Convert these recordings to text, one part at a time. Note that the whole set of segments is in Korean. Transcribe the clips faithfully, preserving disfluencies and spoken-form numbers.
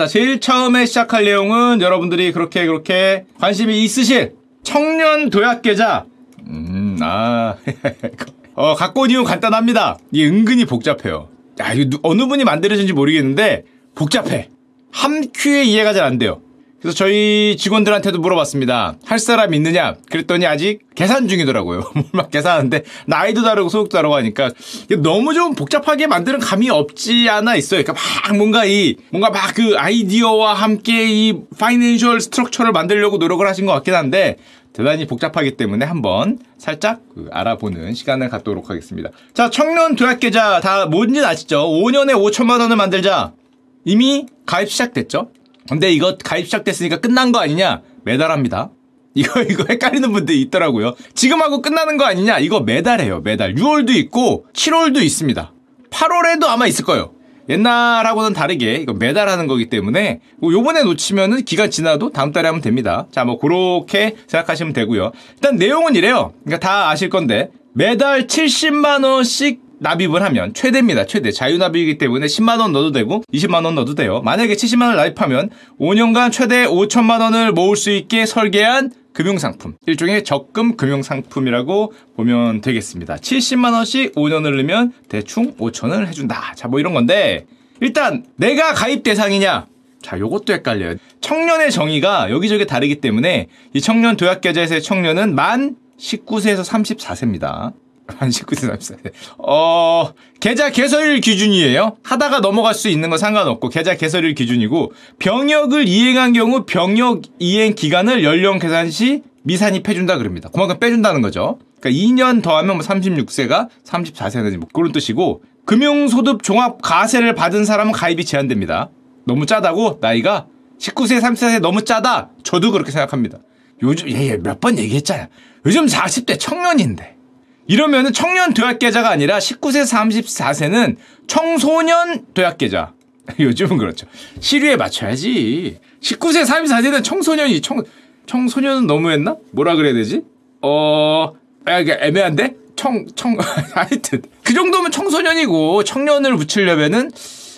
자, 제일 처음에 시작할 내용은 여러분들이 그렇게 그렇게 관심이 있으실 청년 도약계좌. 음, 아, 어, 갖고 온 이유 간단합니다. 이게 은근히 복잡해요. 야, 이거 어느 분이 만들어진지 모르겠는데 복잡해. 한 큐에 이해가 잘 안 돼요. 그래서 저희 직원들한테도 물어봤습니다. 할 사람 있느냐? 그랬더니 아직 계산 중이더라고요. 막 계산하는데 나이도 다르고 소득도 다르고 하니까 너무 좀 복잡하게 만드는 감이 없지 않아 있어요. 그러니까 막 뭔가 이 뭔가 막 그 아이디어와 함께 이 파이낸셜 스트럭처를 만들려고 노력을 하신 것 같긴 한데 대단히 복잡하기 때문에 한번 살짝 그 알아보는 시간을 갖도록 하겠습니다. 자, 청년 도약계좌 다 뭔지 아시죠? 오 년에 오천만 원을 만들자. 이미 가입 시작됐죠? 근데 이거 가입 시작됐으니까 끝난 거 아니냐? 매달 합니다. 이거 이거 헷갈리는 분들이 있더라고요. 지금하고 끝나는 거 아니냐? 이거 매달 해요. 매달. 유월도 있고 칠월도 있습니다. 팔월에도 아마 있을 거예요. 옛날하고는 다르게 이거 매달 하는 거기 때문에 요번에 놓치면은 기간 지나도 다음 달에 하면 됩니다. 자, 뭐 그렇게 생각하시면 되고요. 일단 내용은 이래요. 그러니까 다 아실 건데 매달 칠십만 원씩 납입을 하면 최대입니다. 최대. 자유납입이기 때문에 십만 원 넣어도 되고 이십만 원 넣어도 돼요. 만약에 칠십만 원을 납입하면 오 년간 최대 오천만 원을 모을 수 있게 설계한 금융상품. 일종의 적금 금융상품이라고 보면 되겠습니다. 칠십만 원씩 오 년을 넣으면 대충 오천 원을 해준다. 자, 뭐 이런 건데 일단 내가 가입 대상이냐? 자, 요것도 헷갈려요. 청년의 정의가 여기저기 다르기 때문에 이 청년 도약계좌에서의 청년은 만 십구 세에서 삼십사 세입니다. 한 십구 세, 삼십사 세. 어, 계좌 개설일 기준이에요. 하다가 넘어갈 수 있는 건 상관없고, 계좌 개설일 기준이고, 병역을 이행한 경우 병역 이행 기간을 연령 계산 시 미산이 빼준다 그럽니다. 그만큼 빼준다는 거죠. 그러니까 이 년 더하면 뭐 삼십육 세가 삼십사 세는 뭐 그런 뜻이고, 금융소득 종합 과세를 받은 사람은 가입이 제한됩니다. 너무 짜다고, 나이가? 십구 세, 삼십사 세 너무 짜다? 저도 그렇게 생각합니다. 요즘, 예, 예, 몇 번 얘기했잖아. 요즘 사십 대 청년인데. 이러면은 청년 도약계좌가 아니라 십구 세, 삼십사 세는 청소년 도약계좌. 요즘은 그렇죠. 시류에 맞춰야지. 십구 세, 삼십사 세는 청소년이, 청, 청소년은 너무했나? 뭐라 그래야 되지? 어, 아, 애매한데? 청, 청, 하여튼. 그 정도면 청소년이고, 청년을 붙이려면은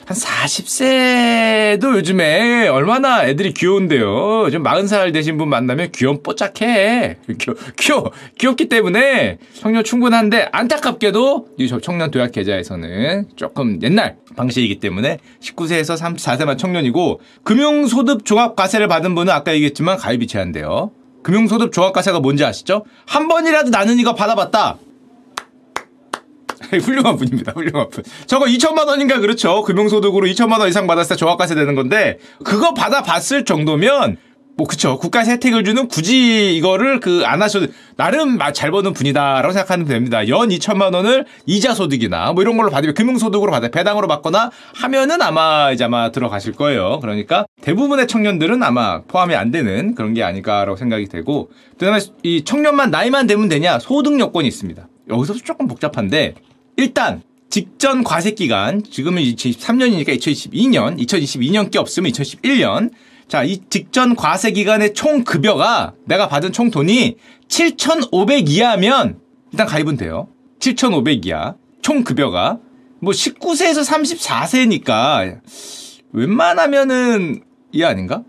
한 사십 세도 요즘에 얼마나 애들이 귀여운데요. 지금 마흔 살 되신 분 만나면 귀염 뽀짝해. 귀여, 귀여, 귀엽기 때문에 청년 충분한데 안타깝게도 이 청년 도약계좌에서는 조금 옛날 방식이기 때문에 십구 세에서 삼십사 세만 청년이고 금융소득 종합과세를 받은 분은 아까 얘기했지만 가입이 제한돼요. 금융소득 종합과세가 뭔지 아시죠? 한 번이라도 나는 이거 받아봤다. 훌륭한 분입니다. 훌륭한 분. 저거 이천만 원인가 그렇죠. 금융소득으로 이천만 원 이상 받았을 때 종합과세 되는 건데 그거 받아봤을 정도면 뭐 그쵸. 국가에서 혜택을 주는 굳이 이거를 그 안 하셔도 나름 잘 버는 분이다라고 생각하면 됩니다. 연 이천만 원을 이자소득이나 뭐 이런 걸로 받으면 금융소득으로 받아 배당으로 받거나 하면은 아마 이제 아마 들어가실 거예요. 그러니까 대부분의 청년들은 아마 포함이 안 되는 그런 게 아닐까라고 생각이 되고 그다음에 이 청년만 나이만 되면 되냐 소득 요건이 있습니다. 여기서 조금 복잡한데. 일단 직전 과세기간 지금은 이천이십삼 년이니까 이천이십이 년 이천이십이 년께 없으면 이천십일 년 자, 이 직전 과세기간의 총 급여가 내가 받은 총 돈이 칠천오백 이하면 일단 가입은 돼요. 칠천오백 이하 총 급여가 뭐 십구 세에서 삼십사 세니까 웬만하면은 이해 아닌가?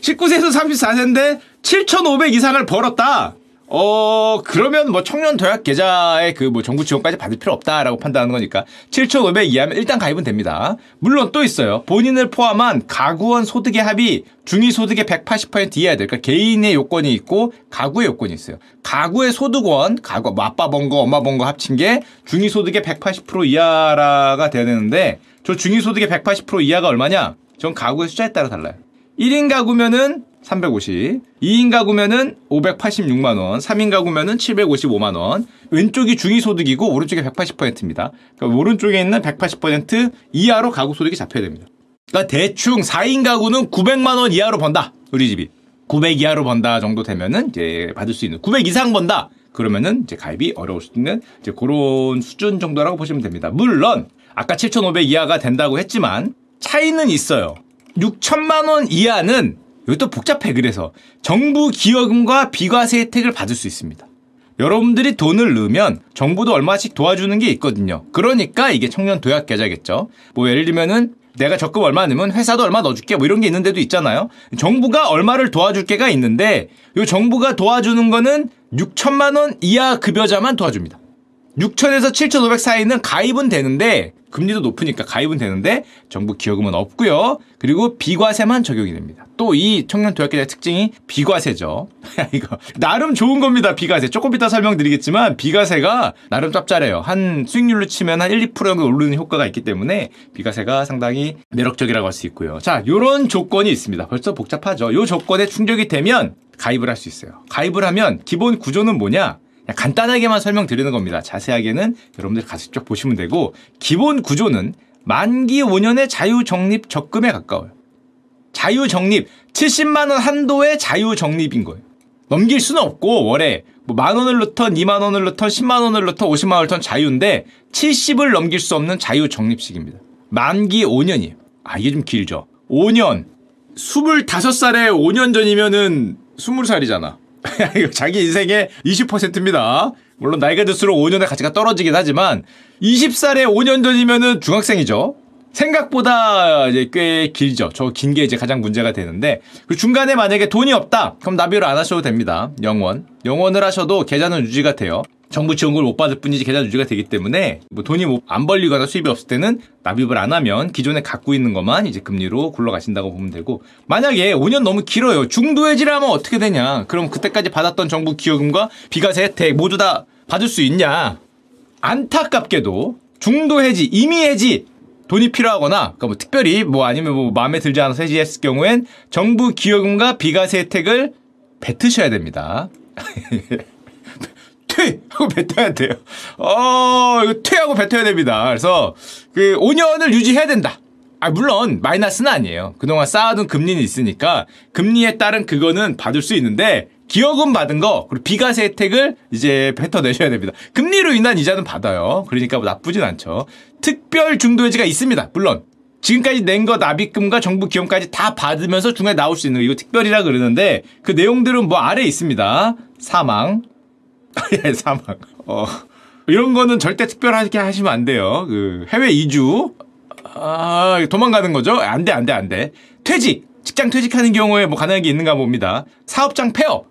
십구 세에서 삼십사 세인데 칠천오백 이상을 벌었다. 어, 그러면 뭐 청년 도약 계좌에 그 뭐 정부 지원까지 받을 필요 없다라고 판단하는 거니까 칠천오백 이하면 일단 가입은 됩니다. 물론 또 있어요. 본인을 포함한 가구원 소득의 합이 중위소득의 백팔십 퍼센트 이하야 돼. 그러니까 개인의 요건이 있고 가구의 요건이 있어요. 가구의 소득원, 가구, 뭐 아빠 번 거, 엄마 번 거 합친 게 중위소득의 백팔십 퍼센트 이하가 돼야 되는데 저 중위소득의 백팔십 퍼센트 이하가 얼마냐? 전 가구의 숫자에 따라 달라요. 일 인 가구면은 삼백오십, 이 인 가구면은 오백팔십육만 원, 삼 인 가구면은 칠백오십오만 원. 왼쪽이 중위소득이고 오른쪽이 백팔십 퍼센트입니다. 그러니까 오른쪽에 있는 백팔십 퍼센트 이하로 가구소득이 잡혀야 됩니다. 그러니까 대충 사 인 가구는 구백만 원 이하로 번다. 우리 집이. 구백 이하로 번다 정도 되면은 이제 받을 수 있는. 구백 이상 번다. 그러면은 이제 가입이 어려울 수 있는 이제 그런 수준 정도라고 보시면 됩니다. 물론 아까 칠천오백 이하가 된다고 했지만 차이는 있어요. 육천만 원 이하는 이것도 복잡해. 그래서 정부 기여금과 비과세 혜택을 받을 수 있습니다. 여러분들이 돈을 넣으면 정부도 얼마씩 도와주는 게 있거든요. 그러니까 이게 청년 도약계좌겠죠. 뭐 예를 들면은 내가 적금 얼마 넣으면 회사도 얼마 넣어줄게 뭐 이런 게 있는 데도 있잖아요. 정부가 얼마를 도와줄게가 있는데 요 정부가 도와주는 거는 육천만 원 이하 급여자만 도와줍니다. 육천에서 칠천오백 사이는 가입은 되는데 금리도 높으니까 가입은 되는데 정부 기여금은 없고요. 그리고 비과세만 적용이 됩니다. 또 이 청년도약계좌의 특징이 비과세죠. 이거 나름 좋은 겁니다. 비과세. 조금 이따 설명드리겠지만 비과세가 나름 짭짤해요. 한 수익률로 치면 한 일, 이 퍼센트 정도 오르는 효과가 있기 때문에 비과세가 상당히 매력적이라고 할 수 있고요. 자, 요런 조건이 있습니다. 벌써 복잡하죠. 요 조건에 충족이 되면 가입을 할 수 있어요. 가입을 하면 기본 구조는 뭐냐? 간단하게만 설명드리는 겁니다. 자세하게는 여러분들 가서 쭉 보시면 되고 기본 구조는 만기 오 년의 자유적립 적금에 가까워요. 자유적립, 칠십만 원 한도의 자유적립인 거예요. 넘길 수는 없고 월에 뭐 만 원을 넣던 이만 원을 넣던 십만 원을 넣던 오십만 원을 넣던 자유인데 칠십을 넘길 수 없는 자유적립식입니다. 만기 오 년이에요. 아 이게 좀 길죠. 오 년, 스물다섯 살에 오 년 전이면은 스무 살이잖아. 이거 자기 인생의 이십 퍼센트입니다. 물론 나이가 들수록 오 년의 가치가 떨어지긴 하지만 스무 살에 오 년 전이면은 중학생이죠. 생각보다 이제 꽤 길죠. 저 긴 게 이제 가장 문제가 되는데 그 중간에 만약에 돈이 없다. 그럼 납입을 안 하셔도 됩니다. 영원. 영원을 하셔도 계좌는 유지가 돼요. 정부 지원금을 못 받을 뿐이지 계좌 유지가 되기 때문에 뭐 돈이 뭐 안 벌리거나 수입이 없을 때는 납입을 안 하면 기존에 갖고 있는 것만 이제 금리로 굴러가신다고 보면 되고 만약에 오 년 너무 길어요. 중도해지라면 어떻게 되냐. 그럼 그때까지 받았던 정부 기여금과 비과세 혜택 모두 다 받을 수 있냐. 안타깝게도 중도해지, 임의 해지 돈이 필요하거나 그러니까 뭐 특별히 뭐 아니면 뭐 마음에 들지 않아서 해지했을 경우엔 정부 기여금과 비과세 혜택을 뱉으셔야 됩니다. 퇴! 하고 뱉어야 돼요. 어, 이거 퇴하고 뱉어야 됩니다. 그래서, 그, 오 년을 유지해야 된다. 아, 물론, 마이너스는 아니에요. 그동안 쌓아둔 금리는 있으니까, 금리에 따른 그거는 받을 수 있는데, 기여금 받은 거, 그리고 비과세 혜택을 이제 뱉어내셔야 됩니다. 금리로 인한 이자는 받아요. 그러니까 뭐 나쁘진 않죠. 특별 중도해지가 있습니다. 물론. 지금까지 낸 거 납입금과 정부 기여금까지 다 받으면서 중간에 나올 수 있는 거, 이거 특별이라 그러는데, 그 내용들은 뭐 아래에 있습니다. 사망. 예, 사망. 어. 이런 거는 절대 특별하게 하시면 안 돼요. 그, 해외 이주. 아, 도망가는 거죠? 안 돼, 안 돼, 안 돼. 퇴직. 직장 퇴직하는 경우에 뭐 가능한 게 있는가 봅니다. 사업장 폐업.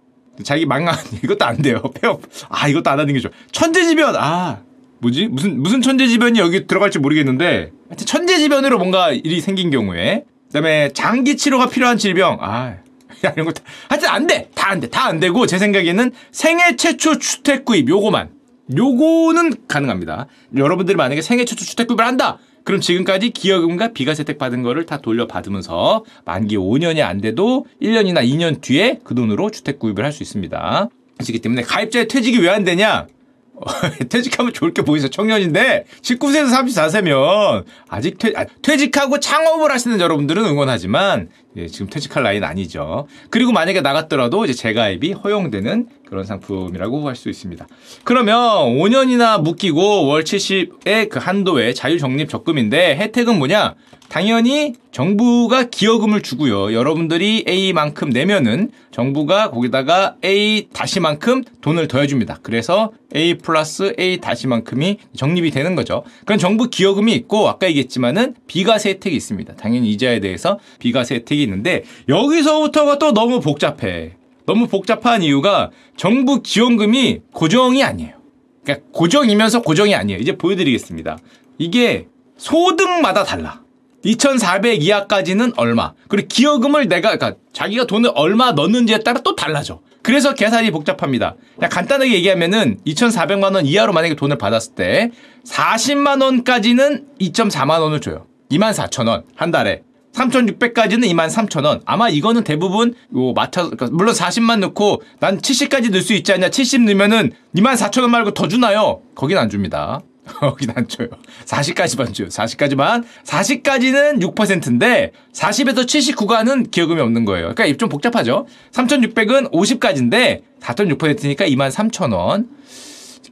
자기 망한, 이것도 안 돼요. 폐업. 아, 이것도 안 하는 게 좋아. 천재지변. 아, 뭐지? 무슨, 무슨 천재지변이 여기 들어갈지 모르겠는데. 하여튼 천재지변으로 뭔가 일이 생긴 경우에. 그 다음에 장기 치료가 필요한 질병. 아. 이런 거 다, 하여튼 안 돼! 다 안 돼! 다 안 되고 제 생각에는 생애 최초 주택 구입 요거만 요거는 가능합니다. 여러분들이 만약에 생애 최초 주택 구입을 한다! 그럼 지금까지 기여금과 비과세 혜택 받은 거를 다 돌려받으면서 만기 오 년이 안 돼도 일 년이나 이 년 뒤에 그 돈으로 주택 구입을 할 수 있습니다. 그렇기 때문에 가입자의 퇴직이 왜 안 되냐? 퇴직하면 좋을 게 보이세요. 청년인데 십구 세에서 삼십사 세면 아직 퇴, 아, 퇴직하고 창업을 하시는 여러분들은 응원하지만 예, 지금 퇴직할 나이는 아니죠. 그리고 만약에 나갔더라도 이제 재가입이 허용되는 그런 상품이라고 할 수 있습니다. 그러면 오 년이나 묶이고 월 칠십의 그 한도의 자유적립 적금인데 혜택은 뭐냐? 당연히 정부가 기여금을 주고요. 여러분들이 A만큼 내면은 정부가 거기다가 A 다시만큼 돈을 더해줍니다. 그래서 A 플러스 A 다시만큼이 적립이 되는 거죠. 그럼 정부 기여금이 있고 아까 얘기했지만은 비과세 혜택이 있습니다. 당연히 이자에 대해서 비과세 혜택이 있는데 여기서부터가 또 너무 복잡해. 너무 복잡한 이유가 정부 기여금이 고정이 아니에요. 그러니까 고정이면서 고정이 아니에요. 이제 보여드리겠습니다. 이게 소득마다 달라. 이천사백 이하까지는 얼마. 그리고 기여금을 내가 그러니까 자기가 돈을 얼마 넣는지에 따라 또 달라져. 그래서 계산이 복잡합니다. 그냥 간단하게 얘기하면은 이천사백만 원 이하로 만약에 돈을 받았을 때 사십만 원까지는 이점사만 원을 줘요. 이만 사천 원 한 달에. 삼천육백까지는 이만 삼천 원. 아마 이거는 대부분 요 맞춰 물론 사십만 넣고 난 칠십까지 넣을 수 있지 않냐. 칠십 넣으면은 이만 사천 원 말고 더 주나요? 거긴 안 줍니다. 거긴 안 줘요. 사십까지만 줘요. 사십까지만. 사십까지는 육 퍼센트인데 사십에서 칠십 구간은 기여금이 없는 거예요. 그러니까 좀 복잡하죠. 삼천육백은 오십까지인데 사 점 육 퍼센트니까 이만 삼천 원.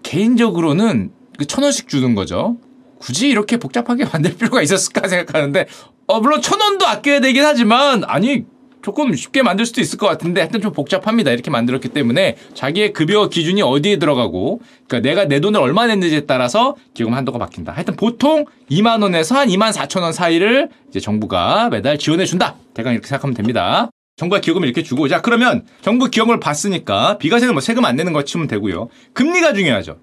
개인적으로는 천 원씩 주는 거죠. 굳이 이렇게 복잡하게 만들 필요가 있었을까 생각하는데 어 물론 천 원도 아껴야 되긴 하지만 아니 조금 쉽게 만들 수도 있을 것 같은데 하여튼 좀 복잡합니다. 이렇게 만들었기 때문에 자기의 급여 기준이 어디에 들어가고 그러니까 내가 내 돈을 얼마 냈는지에 따라서 기금 한도가 바뀐다. 하여튼 보통 이만 원에서 한 이만 사천 원 사이를 이제 정부가 매달 지원해준다. 대강 이렇게 생각하면 됩니다. 정부가 기여금을 이렇게 주고, 자 그러면 정부 기여금을 받으니까 비과세는 뭐 세금 안 내는 거 치면 되고요. 금리가 중요하죠.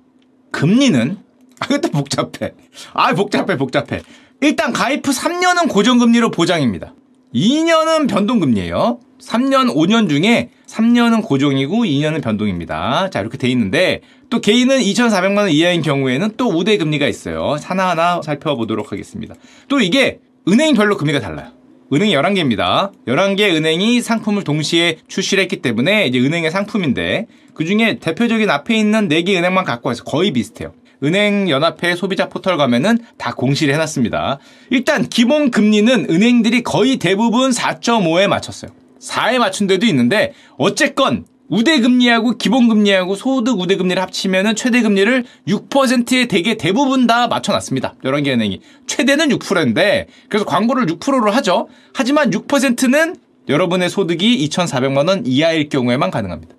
금리는 아 이것도 복잡해. 아 복잡해 복잡해. 일단 가입 후 삼 년은 고정금리로 보장입니다. 이 년은 변동금리예요. 삼 년, 오 년 중에 삼 년은 고정이고 이 년은 변동입니다. 자 이렇게 돼 있는데 또 개인은 이천사백만 원 이하인 경우에는 또 우대금리가 있어요. 하나하나 살펴보도록 하겠습니다. 또 이게 은행별로 금리가 달라요. 은행이 열한 개입니다. 열한 개 은행이 상품을 동시에 출시를 했기 때문에 이제 은행의 상품인데 그중에 대표적인 앞에 있는 네 개 은행만 갖고 와서 거의 비슷해요. 은행연합회 소비자 포털 가면은 다 공시를 해놨습니다. 일단 기본 금리는 은행들이 거의 대부분 사 점 오에 맞췄어요. 사에 맞춘 데도 있는데 어쨌건 우대금리하고 기본금리하고 소득 우대금리를 합치면은 최대금리를 육 퍼센트에 되게 대부분 다 맞춰놨습니다. 열한 개 은행이. 최대는 육 퍼센트인데 그래서 광고를 육 퍼센트로 하죠. 하지만 육 퍼센트는 여러분의 소득이 이천사백만 원 이하일 경우에만 가능합니다.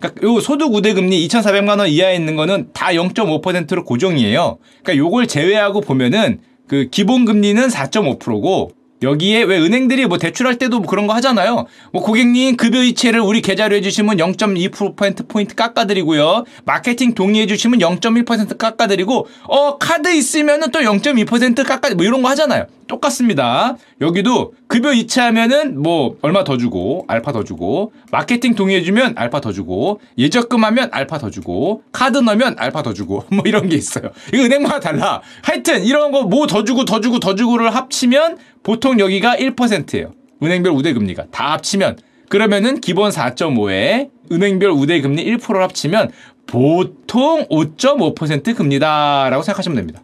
그러니까 요 소득 우대금리 이천사백만 원 이하에 있는 거는 다 영 점 오 퍼센트로 고정이에요. 그러니까 요걸 제외하고 보면은 그 기본금리는 사 점 오 퍼센트고 여기에 왜 은행들이 뭐 대출할 때도 뭐 그런 거 하잖아요. 뭐 고객님 급여 이체를 우리 계좌로 해주시면 영 점 이 퍼센트 포인트 깎아드리고요. 마케팅 동의해주시면 영 점 일 퍼센트 깎아드리고 어 카드 있으면은 또 영 점 이 퍼센트 깎아 뭐 이런 거 하잖아요. 똑같습니다. 여기도 급여 이체하면은 뭐 얼마 더 주고 알파 더 주고 마케팅 동의해주면 알파 더 주고 예적금하면 알파 더 주고 카드 넣으면 알파 더 주고 뭐 이런 게 있어요. 이거 은행마다 달라. 하여튼 이런 거 뭐 더 주고 더 주고 더 주고를 합치면 보통 여기가 일 퍼센트예요. 은행별 우대금리가 다 합치면 그러면은 기본 사 점 오에 은행별 우대금리 일 퍼센트를 합치면 보통 오 점 오 퍼센트 금리다라고 생각하시면 됩니다.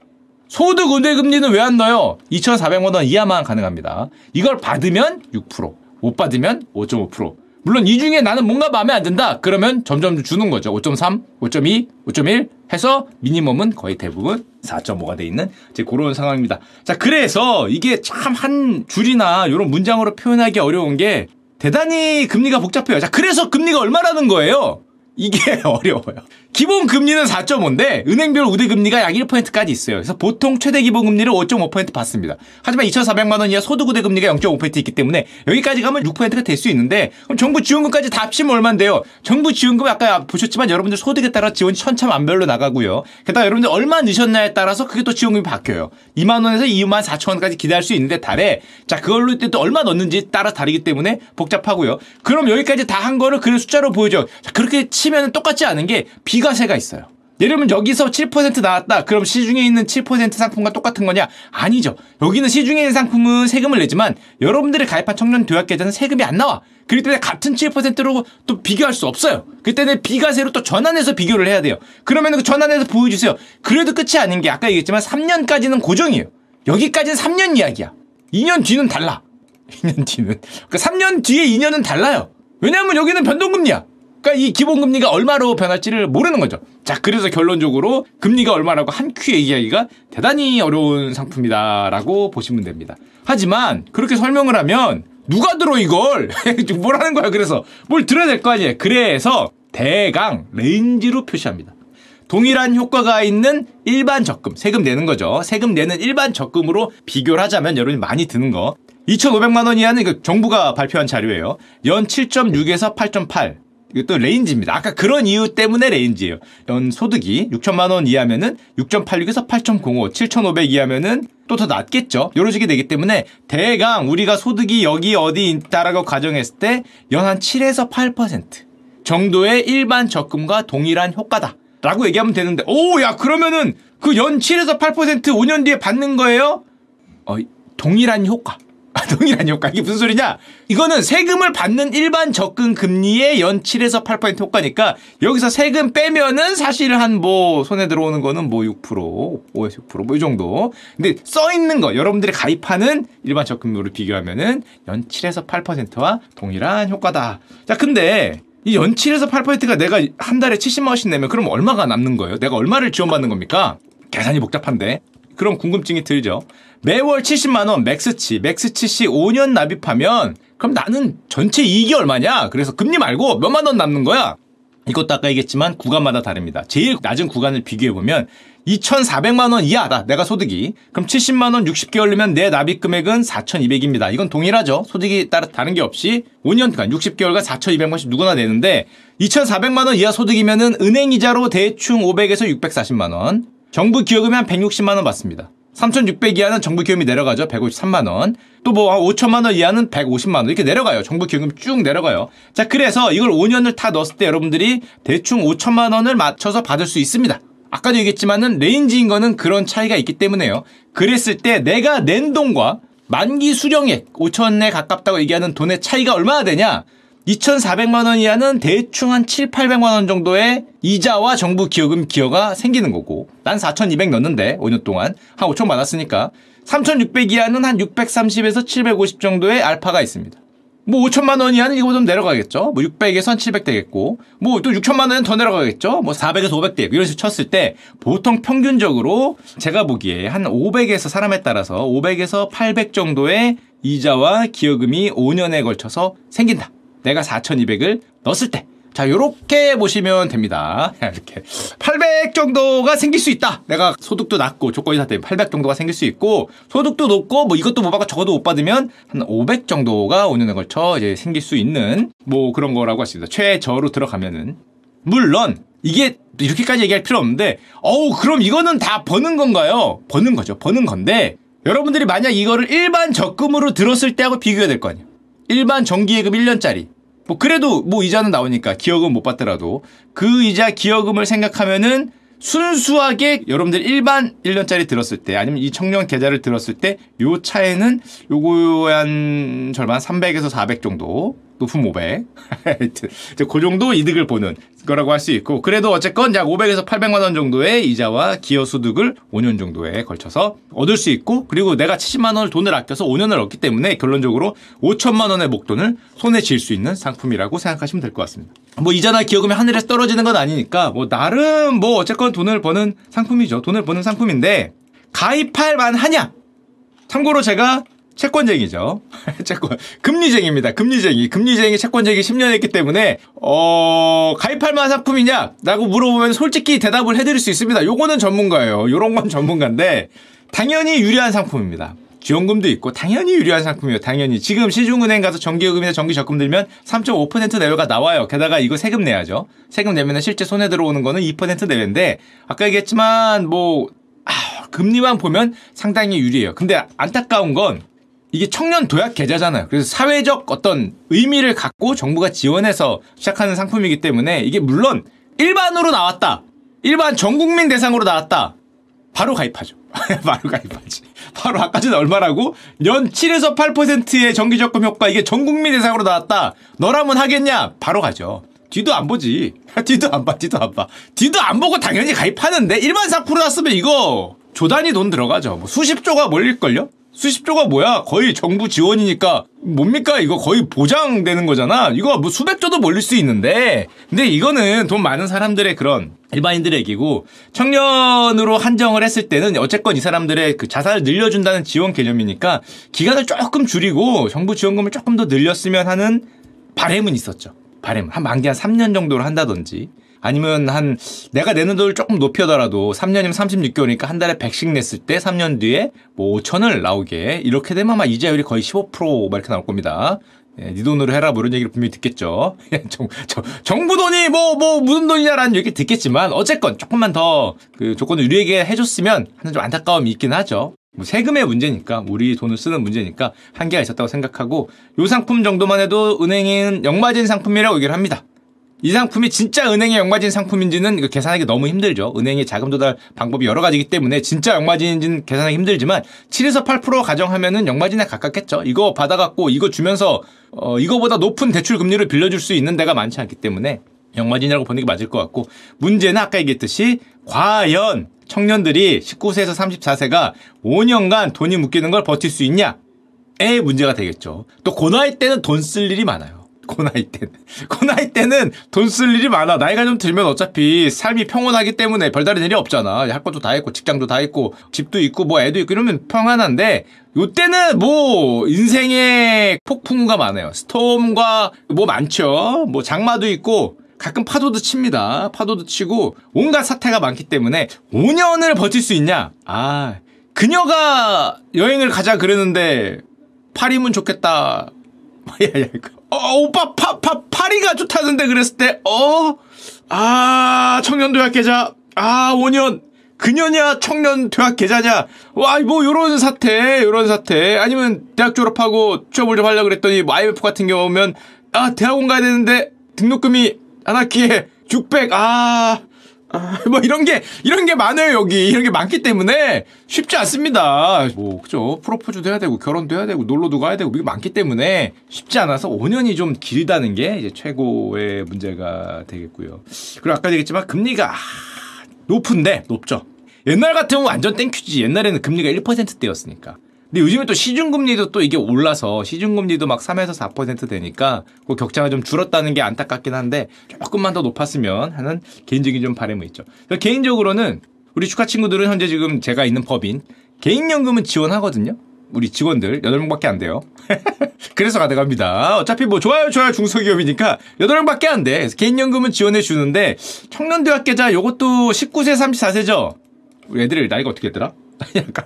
소득 우대금리는 왜 안 넣어요? 이천사백만 원 이하만 가능합니다. 이걸 받으면 육 퍼센트, 못 받으면 오 점 오 퍼센트. 물론 이 중에 나는 뭔가 마음에 안 든다. 그러면 점점 주는 거죠. 오 점 삼, 오 점 이, 오 점 일 해서 미니멈은 거의 대부분 사 점 오가 돼 있는 이제 그런 상황입니다. 자, 그래서 이게 참 한 줄이나 이런 문장으로 표현하기 어려운 게 대단히 금리가 복잡해요. 자, 그래서 금리가 얼마라는 거예요? 이게 어려워요. 기본 금리는 사 점 오인데 은행별 우대금리가 약 일 퍼센트까지 있어요. 그래서 보통 최대 기본금리를 오 점 오 퍼센트 받습니다. 하지만 이천사백만 원 이하 소득 우대금리가 영 점 오 퍼센트 있기 때문에 여기까지 가면 육 퍼센트가 될 수 있는데 그럼 정부 지원금까지 다 합치면 얼만데요? 정부 지원금 아까 보셨지만 여러분들 소득에 따라 지원이 천차만별로 나가고요. 게다가 여러분들 얼마 넣으셨냐에 따라서 그게 또 지원금이 바뀌어요. 이만 원에서 이만 사천 원까지 기대할 수 있는데 달에 자 그걸로 또 얼마 넣는지 따라 다르기 때문에 복잡하고요. 그럼 여기까지 다 한 거를 그냥 숫자로 보여줘요. 자, 그렇게 치면 똑같지 않은 게 비과세가 있어요. 예를 들면 여기서 칠 퍼센트 나왔다. 그럼 시중에 있는 칠 퍼센트 상품과 똑같은 거냐? 아니죠. 여기는 시중에 있는 상품은 세금을 내지만 여러분들이 가입한 청년도약계좌는 세금이 안 나와. 그렇기 때문에 같은 칠 퍼센트로 또 비교할 수 없어요. 그때는 비과세로 또 전환해서 비교를 해야 돼요. 그러면 그 전환해서 보여주세요. 그래도 끝이 아닌 게 아까 얘기했지만 삼 년까지는 고정이에요. 여기까지는 삼 년 이야기야. 이 년 뒤는 달라. 이 년 뒤는. 그러니까 삼 년 뒤에 이 년은 달라요. 왜냐하면 여기는 변동금리야. 그러니까 이 기본금리가 얼마로 변할지를 모르는 거죠. 자, 그래서 결론적으로 금리가 얼마라고 한 큐 얘기하기가 대단히 어려운 상품이다라고 보시면 됩니다. 하지만 그렇게 설명을 하면 누가 들어 이걸? 뭐라는 거야 그래서. 뭘 들어야 될 거 아니에요. 그래서 대강 레인지로 표시합니다. 동일한 효과가 있는 일반 적금, 세금 내는 거죠. 세금 내는 일반 적금으로 비교를 하자면 여러분이 많이 드는 거. 이천오백만 원 이하는 이거 정부가 발표한 자료예요. 연 칠 점 육에서 팔 점 팔. 이것도 레인지입니다. 아까 그런 이유 때문에 레인지예요. 연 소득이 육천만 원 이하면은 육 점 팔육에서 팔 점 공오, 칠천오백 이하면은 또 더 낮겠죠. 요런 식이 되기 때문에 대강 우리가 소득이 여기 어디 있다라고 가정했을 때 연 한 칠에서 팔 퍼센트 정도의 일반 적금과 동일한 효과다. 라고 얘기하면 되는데 오, 야 그러면은 그 연 칠에서 팔 퍼센트 오 년 뒤에 받는 거예요? 어, 동일한 효과. 동일한 효과. 이게 무슨 소리냐? 이거는 세금을 받는 일반 적금 금리의 연 칠에서 팔 퍼센트 효과니까 여기서 세금 빼면은 사실 한 뭐 손에 들어오는 거는 뭐 육 퍼센트, 오에서 육 퍼센트 뭐 이 정도. 근데 써 있는 거 여러분들이 가입하는 일반 적금으로 비교하면은 연 칠에서 팔 퍼센트와 동일한 효과다. 자, 근데 이 연 칠에서 팔 퍼센트가 내가 한 달에 칠십만 원씩 내면 그럼 얼마가 남는 거예요? 내가 얼마를 지원받는 겁니까? 계산이 복잡한데. 그럼 궁금증이 들죠. 매월 칠십만 원 맥스치, 맥스치씨 오 년 납입하면 그럼 나는 전체 이익이 얼마냐? 그래서 금리 말고 몇만 원 남는 거야. 이것도 아까 얘기했지만 구간마다 다릅니다. 제일 낮은 구간을 비교해보면 이천사백만 원 이하다. 내가 소득이. 그럼 칠십만 원 육십 개월이면 내 납입금액은 사천이백입니다. 이건 동일하죠. 소득이 따라 다른 게 없이 오 년간 육십 개월간 사천이백만씩 누구나 내는데 이천사백만 원 이하 소득이면은 은행이자로 대충 오백에서 육백사십만 원. 정부 기여금이 한 백육십만 원 받습니다. 삼천육백 이하는 정부 기여금이 내려가죠. 백오십삼만 원. 또 뭐 오천만 원 이하는 백오십만 원. 이렇게 내려가요. 정부 기여금이 쭉 내려가요. 자, 그래서 이걸 오 년을 다 넣었을 때 여러분들이 대충 오천만 원을 맞춰서 받을 수 있습니다. 아까도 얘기했지만은 레인지인 거는 그런 차이가 있기 때문에요. 그랬을 때 내가 낸 돈과 만기 수령액 오천에 가깝다고 얘기하는 돈의 차이가 얼마나 되냐? 이천사백만 원 이하는 대충 한 칠천팔백만 원 정도의 이자와 정부 기여금 기여가 생기는 거고 난 사천이백 넣었는데 오 년 동안 한 오천 받았으니까 삼천육백 이하는 한 육백삼십에서 칠백오십 정도의 알파가 있습니다. 뭐 오천만 원 이하는 이거 좀 내려가겠죠. 뭐 육백에서 칠백 되겠고 뭐 또 육천만 원은 더 내려가겠죠. 뭐 사백에서 오백 되겠고 이런 식으로 쳤을 때 보통 평균적으로 제가 보기에 한 오백에서 사람에 따라서 오백에서 팔백 정도의 이자와 기여금이 오 년에 걸쳐서 생긴다. 내가 사천이백을 넣었을 때. 자, 요렇게 보시면 됩니다. 이렇게. 팔백 정도가 생길 수 있다. 내가 소득도 낮고, 조건이 다 때문에 팔백 정도가 생길 수 있고, 소득도 높고, 뭐 이것도 못 받고 저것도 못 받으면 한 오백 정도가 오 년에 걸쳐 이제 생길 수 있는 뭐 그런 거라고 할 수 있습니다. 최저로 들어가면은. 물론, 이게 이렇게까지 얘기할 필요 없는데, 어우, 그럼 이거는 다 버는 건가요? 버는 거죠. 버는 건데, 여러분들이 만약 이거를 일반 적금으로 들었을 때하고 비교해야 될 거 아니에요? 일반 정기예금 일 년짜리. 뭐 그래도 뭐 이자는 나오니까 기여금 못 받더라도 그 이자 기여금을 생각하면은 순수하게 여러분들 일반 일 년짜리 들었을 때 아니면 이 청년 계좌를 들었을 때 요 차이는 요거 한 절반 삼백에서 사백 정도 높은 오백 하여튼 그 정도 이득을 보는 거라고 할 수 있고 그래도 어쨌건 약 오백에서 팔백만 원 정도의 이자와 기여소득을 오 년 정도에 걸쳐서 얻을 수 있고 그리고 내가 칠십만 원을 돈을 아껴서 오 년을 얻기 때문에 결론적으로 오천만 원의 목돈을 손에 쥘 수 있는 상품이라고 생각하시면 될 것 같습니다. 뭐 이자나 기여금이 하늘에서 떨어지는 건 아니니까 뭐 나름 뭐 어쨌건 돈을 버는 상품이죠. 돈을 버는 상품인데 가입할 만하냐? 참고로 제가 채권쟁이죠. 채권. 금리쟁이입니다. 금리쟁이. 금리쟁이 채권쟁이 십 년 했기 때문에 어... 가입할 만한 상품이냐? 라고 물어보면 솔직히 대답을 해드릴 수 있습니다. 요거는 전문가예요. 요런 건 전문가인데 당연히 유리한 상품입니다. 지원금도 있고 당연히 유리한 상품이에요. 당연히. 지금 시중은행 가서 정기예금이나 정기적금 들면 삼 점 오 퍼센트 내외가 나와요. 게다가 이거 세금 내야죠. 세금 내면 실제 손에 들어오는 거는 이 퍼센트 내외인데 아까 얘기했지만 뭐... 아, 금리만 보면 상당히 유리해요. 근데 안타까운 건 이게 청년 도약 계좌잖아요. 그래서 사회적 어떤 의미를 갖고 정부가 지원해서 시작하는 상품이기 때문에 이게 물론 일반으로 나왔다. 일반 전 국민 대상으로 나왔다. 바로 가입하죠. 바로 가입하지. 바로 아까 전에 얼마라고? 연 칠에서 팔 퍼센트의 정기적금 효과 이게 전 국민 대상으로 나왔다. 너라면 하겠냐? 바로 가죠. 뒤도 안 보지. 뒤도 안 봐. 뒤도 안 봐. 뒤도 안 보고 당연히 가입하는데 일반 상품으로 났으면 이거 조단위 돈 들어가죠. 뭐 수십조가 몰릴걸요? 수십조가 뭐야? 거의 정부 지원이니까 뭡니까? 이거 거의 보장되는 거잖아. 이거 뭐 수백조도 몰릴 수 있는데 근데 이거는 돈 많은 사람들의 그런 일반인들의 얘기고 청년으로 한정을 했을 때는 어쨌건 이 사람들의 그 자산을 늘려준다는 지원 개념이니까 기간을 조금 줄이고 정부 지원금을 조금 더 늘렸으면 하는 바람은 있었죠. 바람. 한 만기 한 삼 년 정도로 한다든지 아니면 한 내가 내는 돈을 조금 높여더라도 삼 년이면 삼십육 개월이니까 한 달에 백씩 냈을 때 삼 년 뒤에 뭐 오천을 나오게 이렇게 되면 아마 이자율이 거의 십오 퍼센트 이렇게 나올 겁니다. 예, 네 돈으로 해라 뭐 이런 얘기를 분명히 듣겠죠. 정, 정, 정부 돈이 뭐 뭐 무슨 돈이냐라는 얘기 듣겠지만 어쨌건 조금만 더 그 조건을 유리하게 해줬으면 하는 좀 안타까움이 있긴 하죠. 뭐 세금의 문제니까 우리 돈을 쓰는 문제니까 한계가 있었다고 생각하고 요 상품 정도만 해도 은행은 역마진 상품이라고 얘기를 합니다. 이 상품이 진짜 은행의 역마진 상품인지는 계산하기 너무 힘들죠. 은행의 자금 조달 방법이 여러 가지이기 때문에 진짜 역마진인지는 계산하기 힘들지만 칠에서 팔 퍼센트 가정하면은 역마진에 가깝겠죠. 이거 받아갖고 이거 주면서 어 이거보다 높은 대출 금리를 빌려줄 수 있는 데가 많지 않기 때문에 역마진이라고 보는 게 맞을 것 같고 문제는 아까 얘기했듯이 과연 청년들이 십구 세에서 삼십사 세가 오 년간 돈이 묶이는 걸 버틸 수 있냐의 문제가 되겠죠. 또 그 나이 때는 돈 쓸 일이 많아요. 고 나이 때는 고 나이 때는 돈 쓸 일이 많아. 나이가 좀 들면 어차피 삶이 평온하기 때문에 별다른 일이 없잖아. 할 것도 다 했고 직장도 다 했고 집도 있고 뭐 애도 있고 이러면 평안한데, 요때는 뭐 인생에 폭풍우가 많아요. 스톰과 뭐 많죠. 뭐 장마도 있고 가끔 파도도 칩니다. 파도도 치고 온갖 사태가 많기 때문에 오 년을 버틸 수 있냐? 아, 그녀가 여행을 가자 그러는데 파리면 좋겠다. 야야, 어, 오빠 파, 파, 파리가 좋다는데 그랬을 때, 어? 아, 청년도약계좌. 아, 오 년. 그녀냐 청년도약계좌냐. 와, 뭐 요런 사태, 요런 사태. 아니면 대학 졸업하고 취업을 좀 하려고 그랬더니 뭐 아이엠에프 같은 경우면, 아, 대학원 가야 되는데 등록금이 한 학기에 육백, 아, 아, 뭐 이런 게, 이런 게 많아요, 여기. 이런 게 많기 때문에 쉽지 않습니다. 뭐, 그죠. 프로포즈도 해야 되고, 결혼도 해야 되고, 놀러도 가야 되고, 이게 많기 때문에 쉽지 않아서 오 년이 좀 길다는 게 이제 최고의 문제가 되겠고요. 그리고 아까 얘기했지만, 금리가, 아, 높은데, 높죠. 옛날 같으면 완전 땡큐지. 옛날에는 금리가 일 퍼센트대였으니까. 근데 요즘에 또 시중금리도 또 이게 올라서 시중금리도 막 삼에서 사 퍼센트 되니까 그 격차가 좀 줄었다는 게 안타깝긴 한데, 조금만 더 높았으면 하는 개인적인 좀 바람이 있죠. 개인적으로는 우리 축하 친구들은 현재 지금 제가 있는 법인 개인연금은 지원하거든요. 우리 직원들 여덟 명밖에 안 돼요. 그래서 가져갑니다. 어차피 뭐 좋아요 좋아요 중소기업이니까 여덟 명밖에 안 돼. 그래서 개인연금은 지원해 주는데, 청년도약계좌 요것도 십구 세 삼십사 세죠. 우리 애들 나이가 어떻게 했더라? 약간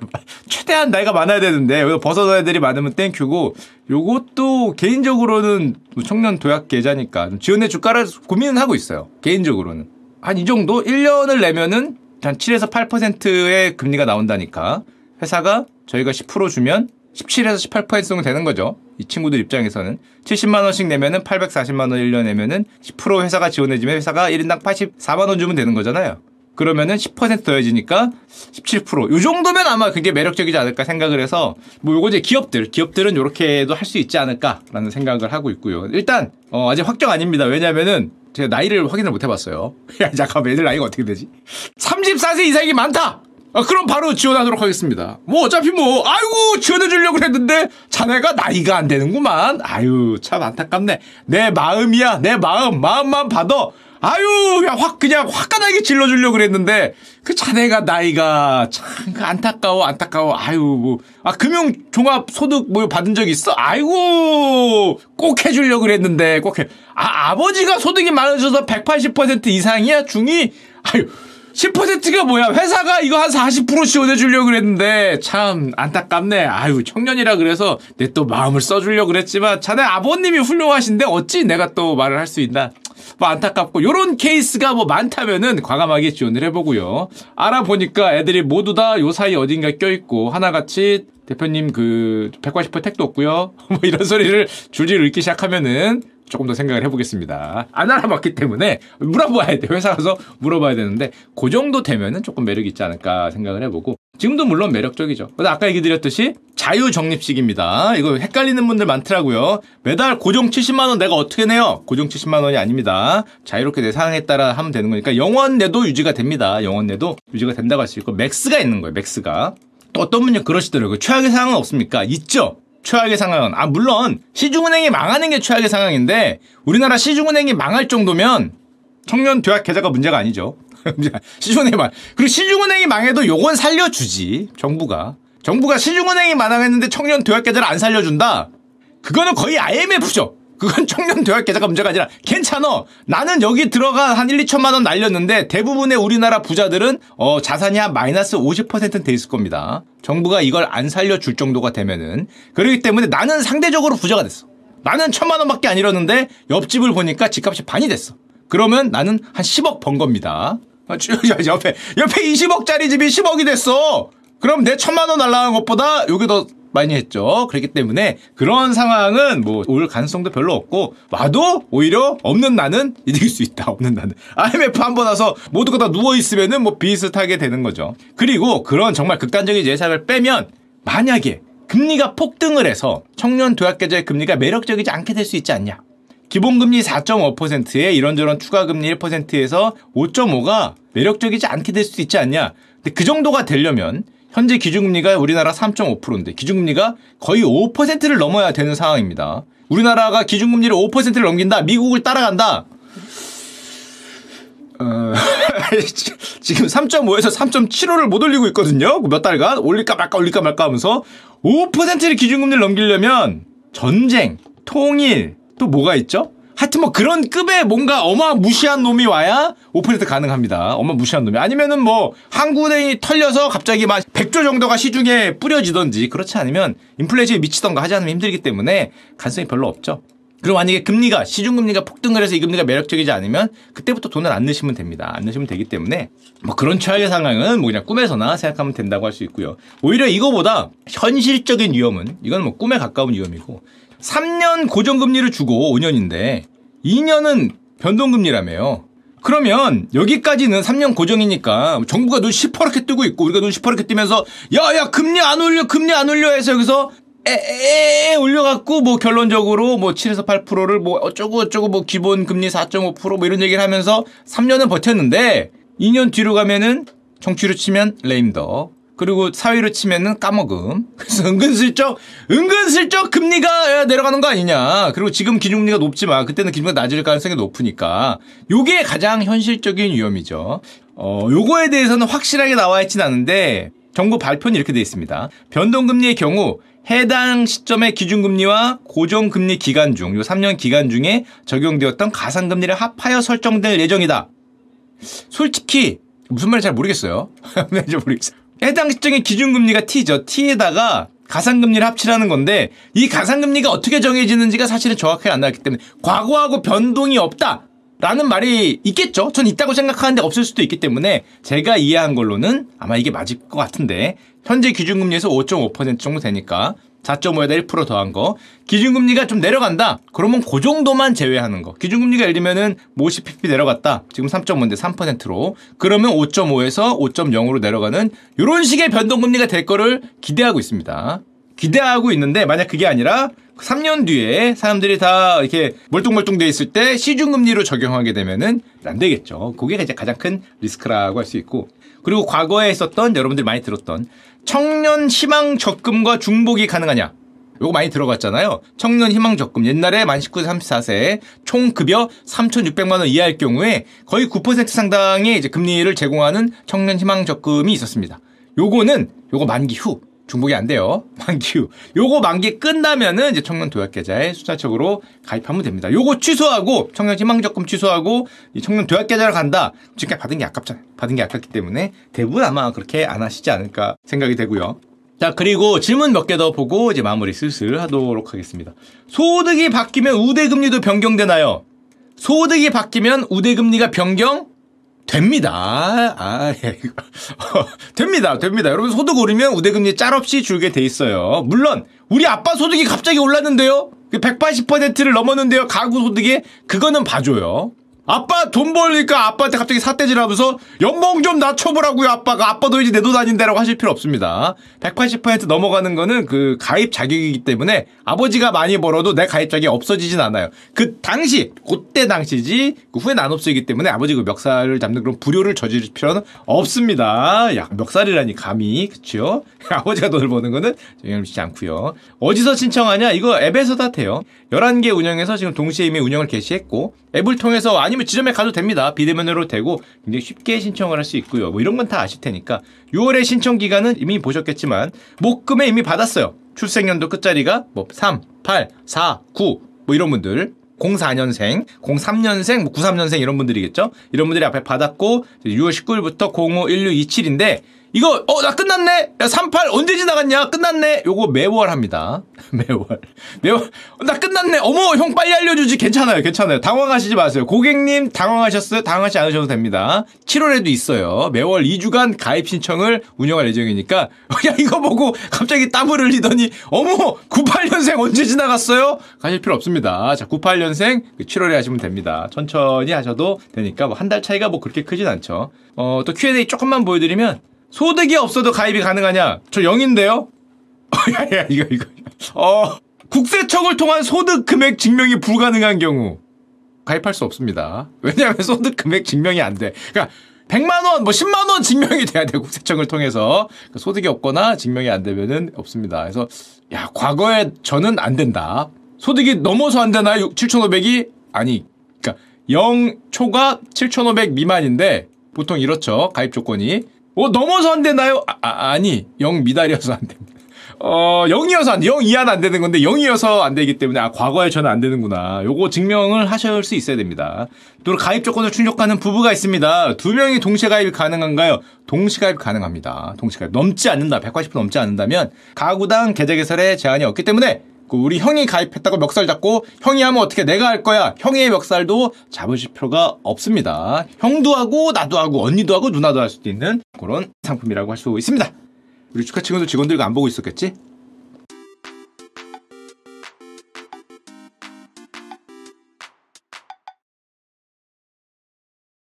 최대한 나이가 많아야 되는데 벗어난 애들이 많으면 땡큐고, 요것도 개인적으로는 청년 도약 계좌니까 지원해 줄까라 고민은 하고 있어요. 개인적으로는 한 이 정도 일 년을 내면은 한 칠에서 팔 퍼센트의 금리가 나온다니까, 회사가 저희가 십 퍼센트 주면 십칠에서 십팔 퍼센트 정도 되는 거죠. 이 친구들 입장에서는 칠십만 원씩 내면은 팔백사십만 원 일 년 내면은 십 퍼센트 회사가 지원해주면 회사가 일 인당 팔십사만 원 주면 되는 거잖아요. 그러면은 십 퍼센트 더해지니까 십칠 퍼센트. 이 정도면 아마 그게 매력적이지 않을까 생각을 해서, 뭐 요거 이제 기업들, 기업들은 요렇게도 할 수 있지 않을까라는 생각을 하고 있고요. 일단 어, 아직 확정 아닙니다. 왜냐면은 제가 나이를 확인을 못 해봤어요. 야, 잠깐만, 애들 나이가 어떻게 되지? 삼십사 세 이상이 많다. 아, 그럼 바로 지원하도록 하겠습니다. 뭐 어차피 뭐 아이고 지원해주려고 했는데 자네가 나이가 안 되는구만. 아유, 참 안타깝네. 내 마음이야, 내 마음, 마음만 받아. 아유, 야, 확, 그냥, 화끈하게 질러주려고 그랬는데, 그 자네가 나이가, 참, 안타까워, 안타까워, 아유, 뭐. 아, 금융종합소득 뭐 받은 적 있어? 아이고, 꼭 해주려고 그랬는데, 꼭 해. 아, 아버지가 소득이 많으셔서 백팔십 퍼센트 이상이야? 중위? 아유, 십 퍼센트가 뭐야? 회사가 이거 한 사십 퍼센트 지원해주려고 그랬는데, 참, 안타깝네. 아유, 청년이라 그래서, 내 또 마음을 써주려고 그랬지만, 자네 아버님이 훌륭하신데, 어찌 내가 또 말을 할 수 있나? 뭐 안타깝고, 요런 케이스가 뭐 많다면은 과감하게 지원을 해보고요. 알아보니까 애들이 모두 다 요 사이 어딘가 껴있고, 하나같이 대표님 그 백팔십 퍼센트 택도 없고요. 뭐 이런 소리를 줄줄 읽기 시작하면은 조금 더 생각을 해보겠습니다. 안 알아봤기 때문에 물어봐야 돼. 회사 가서 물어봐야 되는데, 그 정도 되면은 조금 매력이 있지 않을까 생각을 해보고, 지금도 물론 매력적이죠. 근데 아까 얘기 드렸듯이 자유적립식입니다. 이거 헷갈리는 분들 많더라고요. 매달 고정 칠십만 원 내가 어떻게 내요? 고정 칠십만 원이 아닙니다. 자유롭게 내 상황에 따라 하면 되는 거니까 영원 내도 유지가 됩니다. 영원 내도 유지가 된다고 할 수 있고, 맥스가 있는 거예요. 맥스가. 또 어떤 분이 그러시더라고요. 최악의 상황은 없습니까? 있죠? 최악의 상황은, 아 물론 시중은행이 망하는 게 최악의 상황인데, 우리나라 시중은행이 망할 정도면 청년 도약 계좌가 문제가 아니죠. 시중은행이 망. 그리고 시중은행이 망해도 요건 살려주지. 정부가 정부가 시중은행이 망했는데 청년 도약 계좌를 안 살려준다. 그거는 거의 아이엠에프죠. 그건 청년 도약 계좌가 문제가 아니라, 괜찮아. 나는 여기 들어가 한 일, 이천만 원 날렸는데, 대부분의 우리나라 부자들은 어, 자산이 한 마이너스 오십 퍼센트는 돼 있을 겁니다. 정부가 이걸 안 살려줄 정도가 되면은. 그렇기 때문에 나는 상대적으로 부자가 됐어. 나는 천만 원밖에 안 잃었는데 옆집을 보니까 집값이 반이 됐어. 그러면 나는 한 십억 번 겁니다. 옆에 옆에 이십억짜리 집이 십억이 됐어. 그럼 내 천만 원 날라간 것보다 요게 더 많이 했죠. 그렇기 때문에 그런 상황은 뭐 올 가능성도 별로 없고, 와도 오히려 없는 나는 이길 수 있다. 없는 나는. 아이엠에프 한 번 와서 모두가 다 누워있으면은 뭐 비슷하게 되는 거죠. 그리고 그런 정말 극단적인 예산을 빼면, 만약에 금리가 폭등을 해서 청년 도약계좌의 금리가 매력적이지 않게 될 수 있지 않냐. 기본금리 사 점 오 퍼센트에 이런저런 추가금리 일 퍼센트에서 오 점 오가 매력적이지 않게 될 수 있지 않냐. 근데 그 정도가 되려면 현재 기준금리가 우리나라 삼 점 오 퍼센트인데 기준금리가 거의 오 퍼센트를 넘어야 되는 상황입니다. 우리나라가 기준금리를 오 퍼센트를 넘긴다. 미국을 따라간다. 어... 지금 삼 점 오에서 삼 점 칠오를 못 올리고 있거든요. 몇 달간 올릴까 말까 올릴까 말까 하면서 오 퍼센트를 기준금리를 넘기려면 전쟁, 통일, 또 뭐가 있죠? 하여튼 뭐 그런 급의 뭔가 어마무시한 놈이 와야 오 퍼센트 가능합니다. 어마무시한 놈이. 아니면은 뭐 한국은행이 털려서 갑자기 막 백조 정도가 시중에 뿌려지던지, 그렇지 않으면 인플레이션이 미치던가 하지 않으면 힘들기 때문에 가능성이 별로 없죠. 그리고 만약에 금리가, 시중금리가 폭등을 해서 이 금리가 매력적이지 않으면 그때부터 돈을 안 넣으시면 됩니다. 안 넣으시면 되기 때문에 뭐 그런 최악의 상황은 뭐 그냥 꿈에서나 생각하면 된다고 할 수 있고요. 오히려 이거보다 현실적인 위험은, 이건 뭐 꿈에 가까운 위험이고, 삼 년 고정금리를 주고 오 년인데 이 년은 변동금리라며요. 그러면 여기까지는 삼 년 고정이니까 정부가 눈 시퍼렇게 뜨고 있고 우리가 눈 시퍼렇게 뜨면서 야야 금리 안 올려 금리 안 올려 해서 여기서 에에에 올려갖고 뭐 결론적으로 뭐 칠에서 팔 퍼센트를 뭐 어쩌고 어쩌고 뭐 기본금리 사 점 오 퍼센트 뭐 이런 얘기를 하면서 삼 년은 버텼는데 이 년 뒤로 가면은 정치로 치면 레임덕, 그리고 사회로 치면은 까먹음. 그래서 은근슬쩍 은근슬쩍 금리가 내려가는 거 아니냐. 그리고 지금 기준금리가 높지만 그때는 기준금리가 낮을 가능성이 높으니까 요게 가장 현실적인 위험이죠. 어, 요거에 대해서는 확실하게 나와 있진 않은데 정부 발표는 이렇게 돼 있습니다. 변동금리의 경우 해당 시점의 기준금리와 고정금리 기간 중, 요 삼 년 기간 중에 적용되었던 가산금리를 합하여 설정될 예정이다. 솔직히 무슨 말인지 잘 모르겠어요. 잘 모르겠어요. 해당 시점의 기준금리가 T죠. T에다가 가산금리를 합치라는 건데 이 가산금리가 어떻게 정해지는지가 사실은 정확하게 안 나왔기 때문에 과거하고 변동이 없다 라는 말이 있겠죠. 전 있다고 생각하는데 없을 수도 있기 때문에 제가 이해한 걸로는 아마 이게 맞을 것 같은데 현재 기준금리에서 오 점 오 퍼센트 정도 되니까 사 점 오에다 일 퍼센트 더한 거, 기준금리가 좀 내려간다 그러면 그 정도만 제외하는 거. 기준금리가 예를 들면은 오십 피피 내려갔다 지금 삼 점 오인데 삼 퍼센트로 그러면 오 점 오에서 오 점 영으로 내려가는 이런 식의 변동금리가 될 거를 기대하고 있습니다. 기대하고 있는데 만약 그게 아니라 삼 년 뒤에 사람들이 다 이렇게 멀뚱멀뚱 돼 있을 때 시중금리로 적용하게 되면은 안 되겠죠. 그게 이제 가장 큰 리스크라고 할 수 있고, 그리고 과거에 있었던 여러분들 많이 들었던 청년 희망 적금과 중복이 가능하냐. 요거 많이 들어갔잖아요. 청년 희망 적금. 옛날에 만 십구 세 삼십사 세 총 급여 삼천육백만 원 이하일 경우에 거의 구 퍼센트 상당의 이제 금리를 제공하는 청년 희망 적금이 있었습니다. 요거는 요거 만기 후 중복이 안 돼요. 만기 후. 요거 만기 끝나면은 이제 청년도약계좌에 순차적으로 가입하면 됩니다. 요거 취소하고, 청년희망적금 취소하고, 이 청년도약계좌로 간다. 지금까지 받은 게 아깝잖아요. 받은 게 아깝기 때문에 대부분 아마 그렇게 안 하시지 않을까 생각이 되고요. 자, 그리고 질문 몇 개 더 보고 이제 마무리 슬슬 하도록 하겠습니다. 소득이 바뀌면 우대금리도 변경되나요? 소득이 바뀌면 우대금리가 변경? 됩니다. 아, 예. 됩니다. 됩니다. 여러분, 소득 오르면 우대금리 짤없이 줄게 돼 있어요. 물론, 우리 아빠 소득이 갑자기 올랐는데요? 백팔십 퍼센트를 넘었는데요? 가구 소득에? 그거는 봐줘요. 아빠 돈 벌니까 아빠한테 갑자기 삿대질 하면서 연봉 좀 낮춰보라고요, 아빠가. 아빠도 이제 내 돈 아닌데라고 하실 필요 없습니다. 백팔십 퍼센트 넘어가는 거는 그 가입 자격이기 때문에 아버지가 많이 벌어도 내 가입 자격이 없어지진 않아요. 그 당시, 그때 당시지 그 후에는 안 없어지기 때문에 아버지 그 멱살을 잡는 그런 불효를 저지를 필요는 없습니다. 야, 멱살이라니 감히, 그쵸? 아버지가 돈을 버는 거는 영향을 주지 않고요. 어디서 신청하냐? 이거 앱에서 다 돼요. 열한 개 운영해서 지금 동시에 이미 운영을 개시했고, 앱을 통해서 아니면 지점에 가도 됩니다. 비대면으로 되고 굉장히 쉽게 신청을 할 수 있고요. 뭐 이런 건 다 아실 테니까. 유월의 신청 기간은 이미 보셨겠지만 목금에 이미 받았어요. 출생연도 끝자리가 뭐 삼, 팔, 사, 구 뭐 이런 분들, 공사 년생, 공삼 년생, 뭐 구십삼 년생 이런 분들이겠죠. 이런 분들이 앞에 받았고 유월 십구 일부터 공오, 일육, 이칠인데 이거 어 나 끝났네. 야 삼팔 언제 지나갔냐? 끝났네. 요거 매월 합니다. 매월. 매월. 나 끝났네. 어머 형 빨리 알려주지. 괜찮아요. 괜찮아요. 당황하시지 마세요. 고객님 당황하셨어요? 당황하지 않으셔도 됩니다. 칠월에도 있어요. 매월 이 주간 가입 신청을 운영할 예정이니까 야 이거 보고 갑자기 땀을 흘리더니 어머 구십팔 년생 언제 지나갔어요? 가실 필요 없습니다. 자 구십팔 년생 칠월에 하시면 됩니다. 천천히 하셔도 되니까 뭐 한 달 차이가 뭐 그렇게 크진 않죠. 어 또 큐 앤 에이 조금만 보여드리면, 소득이 없어도 가입이 가능하냐? 저 영인데요? 야, 야, 이거, 이거. 어, 국세청을 통한 소득 금액 증명이 불가능한 경우, 가입할 수 없습니다. 왜냐하면 소득 금액 증명이 안 돼. 그러니까, 백만 원, 뭐 십만 원 증명이 돼야 돼요. 국세청을 통해서. 그러니까 소득이 없거나 증명이 안 되면은 없습니다. 그래서, 야, 과거에 저는 안 된다. 소득이 넘어서 안 되나요? 칠천오백이? 아니, 그러니까 영 초과 칠천오백 미만인데 보통 이렇죠. 가입 조건이. 어, 넘어서 안 되나요? 아, 아, 아니, 영 미달이어서 안 됩니다. 어, 영이어서 안 돼. 영 이하는 안 되는 건데 영이어서 안 되기 때문에 아, 과거에 저는 안 되는구나. 요거 증명을 하실 수 있어야 됩니다. 또 가입 조건을 충족하는 부부가 있습니다. 두 명이 동시 가입이 가능한가요? 동시 가입 가능합니다. 동시 가입. 넘지 않는다. 백팔십 퍼센트 넘지 않는다면 가구당 계좌 개설에 제한이 없기 때문에 우리 형이 가입했다고 멱살 잡고 형이 하면 어떻게 내가 할 거야. 형의 멱살도 잡으실 필요가 없습니다. 형도 하고 나도 하고 언니도 하고 누나도 할 수도 있는 그런 상품이라고 할 수 있습니다. 우리 축하 친구들 직원들과 안 보고 있었겠지?